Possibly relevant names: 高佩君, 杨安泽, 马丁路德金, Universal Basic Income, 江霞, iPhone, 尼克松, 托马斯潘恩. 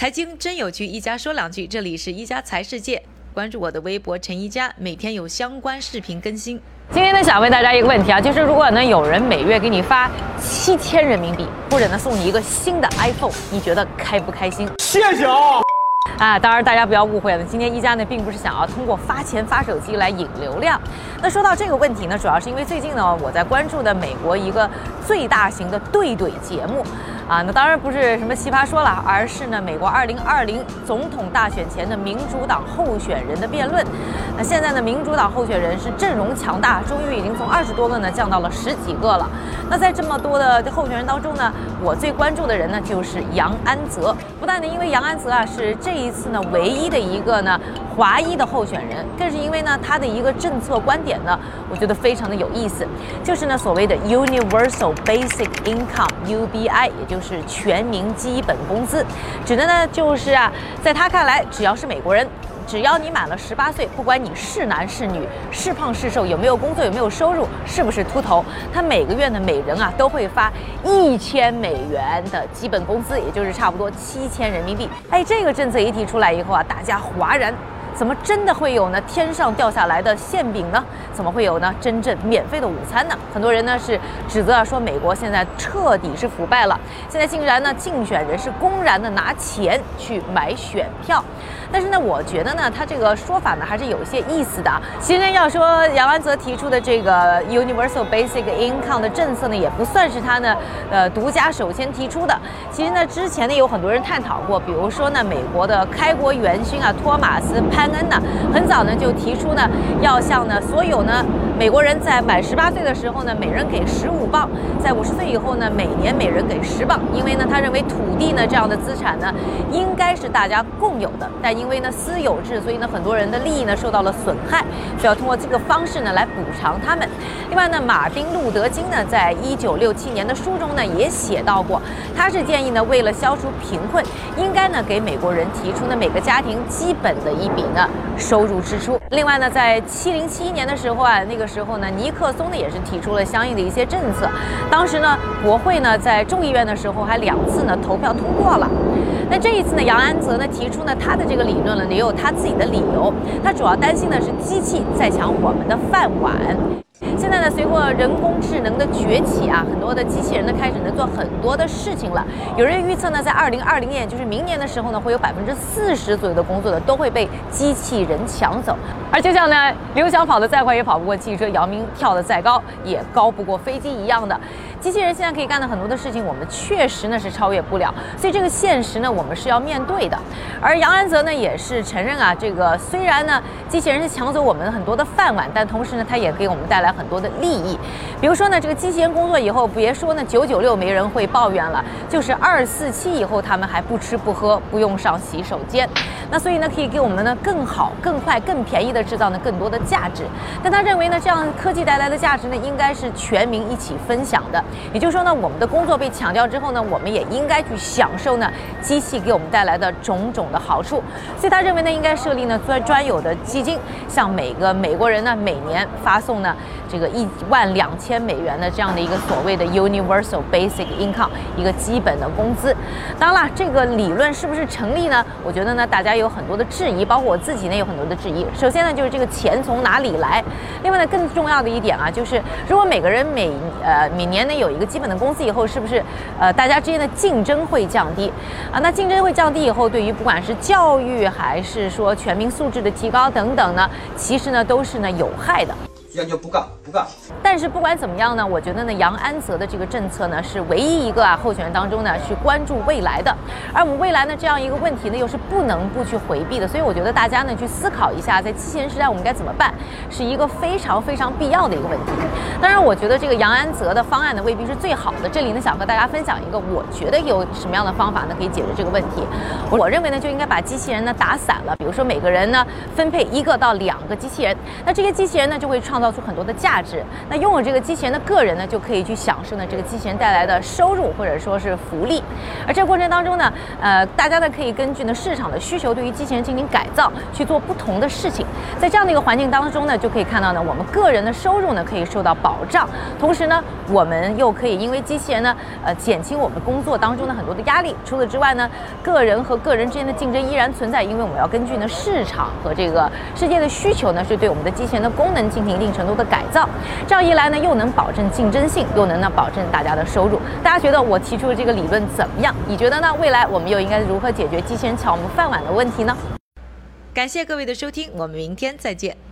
财经真有趣，一家说两句，这里是一家财世界，关注我的微博陈一家，每天有相关视频更新。今天呢，想问大家一个问题啊，就是如果呢有人每月给你发7000人民币，或者呢送你一个新的 iPhone， 你觉得开不开心？谢谢啊！啊，当然大家不要误会了，今天一家呢并不是想要通过发钱发手机来引流量。那说到这个问题呢，主要是因为最近呢我在关注的美国一个最大型的对怼节目啊，那当然不是什么奇葩说了，而是呢美国2020总统大选前的民主党候选人的辩论。那现在呢民主党候选人是阵容强大，终于已经从20多个呢降到了10几个了。那在这么多的候选人当中呢，我最关注的人呢就是杨安泽。不但呢因为杨安泽啊是这一次呢唯一的一个呢华裔的候选人，更是因为呢他的一个政策观点呢我觉得非常的有意思，就是呢所谓的 Universal Basic Income UBI， 也就是全民基本工资，指的呢就是啊在他看来，只要是美国人，只要你满了18岁，不管你是男是女，是胖是瘦，有没有工作，有没有收入，是不是秃头，他每个月呢每人啊都会发1000美元的基本工资，也就是差不多7000人民币。哎，这个政策一提出来以后啊，大家哗然，怎么真的会有呢天上掉下来的馅饼呢？怎么会有呢真正免费的午餐呢？很多人呢是指责啊，说美国现在彻底是腐败了，现在竟然呢竞选人是公然的拿钱去买选票。但是呢我觉得呢他这个说法呢还是有些意思的。其实要说杨安泽提出的这个 Universal Basic Income 的政策呢，也不算是他呢独家首先提出的。其实呢之前呢有很多人探讨过，比如说呢美国的开国元勋啊托马斯潘恩呢很早呢就提出呢要向呢所有呢美国人在满18岁的时候呢，每人给15磅；在50岁以后呢，每年每人给10磅。因为呢，他认为土地呢这样的资产呢，应该是大家共有的。但因为呢私有制，所以呢很多人的利益呢受到了损害，需要通过这个方式呢来补偿他们。另外呢，马丁路德金呢在1967年的书中呢也写到过，他是建议呢为了消除贫困，应该呢给美国人提出呢每个家庭基本的一笔呢收入支出。另外呢，在7071年的时候啊，那个时候呢，尼克松呢也是提出了相应的一些政策，当时呢，国会呢在众议院的时候还2次呢投票通过了。那这一次呢，杨安泽呢提出呢他的这个理论呢，也有他自己的理由，他主要担心呢是机器在抢我们的饭碗。现在呢，随过人工智能的崛起啊，很多的机器人呢开始能做很多的事情了。有人预测呢，在2020年，就是明年的时候呢，会有40%左右的工作呢都会被机器人抢走。而就像呢，刘翔跑得再快也跑不过汽车，姚明跳得再高也高不过飞机一样的，机器人现在可以干的很多的事情，我们确实呢是超越不了。所以这个现实呢，我们是要面对的。而杨安泽呢，也是承认啊，这个虽然呢，机器人是抢走我们很多的饭碗，但同时呢，它也给我们带来很多的利益。比如说呢，这个机器人工作以后，别说呢996没人会抱怨了，就是247以后，他们还不吃不喝，不用上洗手间。那所以呢，可以给我们呢更好、更快、更便宜的制造呢更多的价值。但他认为呢，这样科技带来的价值呢，应该是全民一起分享的。也就是说呢，我们的工作被抢掉之后呢，我们也应该去享受呢机器给我们带来的种种的好处。所以他认为呢，应该设立呢专有的基金，向每个美国人呢每年发送呢这个12000美元的这样的一个所谓的 Universal Basic Income 一个基本的工资。当然了，这个理论是不是成立呢？我觉得呢，大家有很多的质疑，包括我自己呢有很多的质疑。首先呢，就是这个钱从哪里来？另外呢，更重要的一点啊，就是如果每个人每年呢有一个基本的工资以后，是不是大家之间的竞争会降低啊？那竞争会降低以后，对于不管是教育还是说全民素质的提高等等呢，其实呢都是呢有害的。那就不干。但是不管怎么样呢，我觉得呢，杨安泽的这个政策呢，是唯一一个啊候选人当中呢去关注未来的。而我们未来呢这样一个问题呢，又是不能不去回避的。所以我觉得大家呢去思考一下，在机器人时代我们该怎么办，是一个非常非常必要的一个问题。当然，我觉得这个杨安泽的方案呢未必是最好的。这里呢想和大家分享一个，我觉得有什么样的方法呢可以解决这个问题。我认为呢就应该把机器人呢打散了，比如说每个人呢分配1到2个机器人，那这些机器人呢就会创创造出很多的价值。那拥有这个机器人的个人呢，就可以去享受呢这个机器人带来的收入或者说是福利。而这个过程当中呢，大家呢可以根据呢市场的需求，对于机器人进行改造，去做不同的事情。在这样的一个环境当中呢，就可以看到呢我们个人的收入呢可以受到保障，同时呢我们又可以因为机器人呢减轻我们工作当中的很多的压力。除此之外呢，个人和个人之间的竞争依然存在，因为我们要根据呢市场和这个世界的需求呢，是对我们的机器人的功能进行一定程度的改造。这样一来呢，又能保证竞争性，又能呢保证大家的收入。大家觉得我提出的这个理论怎么样？你觉得呢？未来我们又应该如何解决机器人抢我们饭碗的问题呢？感谢各位的收听，我们明天再见。